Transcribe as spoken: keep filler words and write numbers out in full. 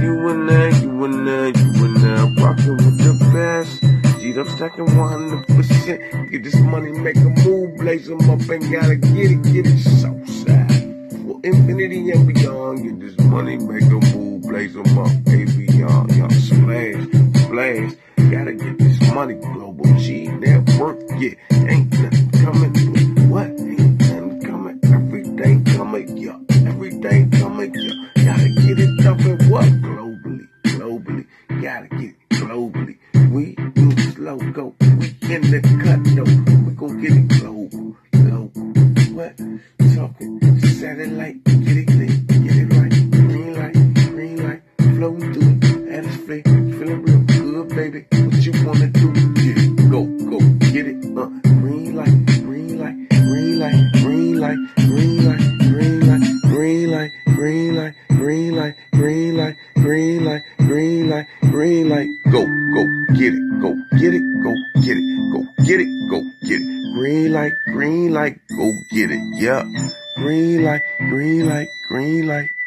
You and I, you and I, you and I, rockin' with the best. Gee, I'm stacking one hundred percent. Get this money, make a move, blaze them up and gotta get it, get it, so sad. For infinity and beyond, get this money, make a move, blaze them up, baby, y'all, y'all, slash, slash. Gotta get this money, global G network, yeah, ain't nothing coming, but what? Ain't nothing coming, everything coming, yeah, everything coming, yeah, gotta get it up and what? Globally, globally, gotta get it globally, we do slow go, we in the cut though, we gon' get it global, global, what? Talking satellite, get it clean, get it right, green light, green light, flowing through it, atmosphere, feeling real good, baby. You wanna do it, go, go, get it, uh, green light, green light, green light, green light, green light, green light, green light, green light, green light, green light, green light, green light, green light, go, go, get it, go, get it, go, get it, go, get it, go, get it, green light, green light, go get it, yeah, green light, green light, green light.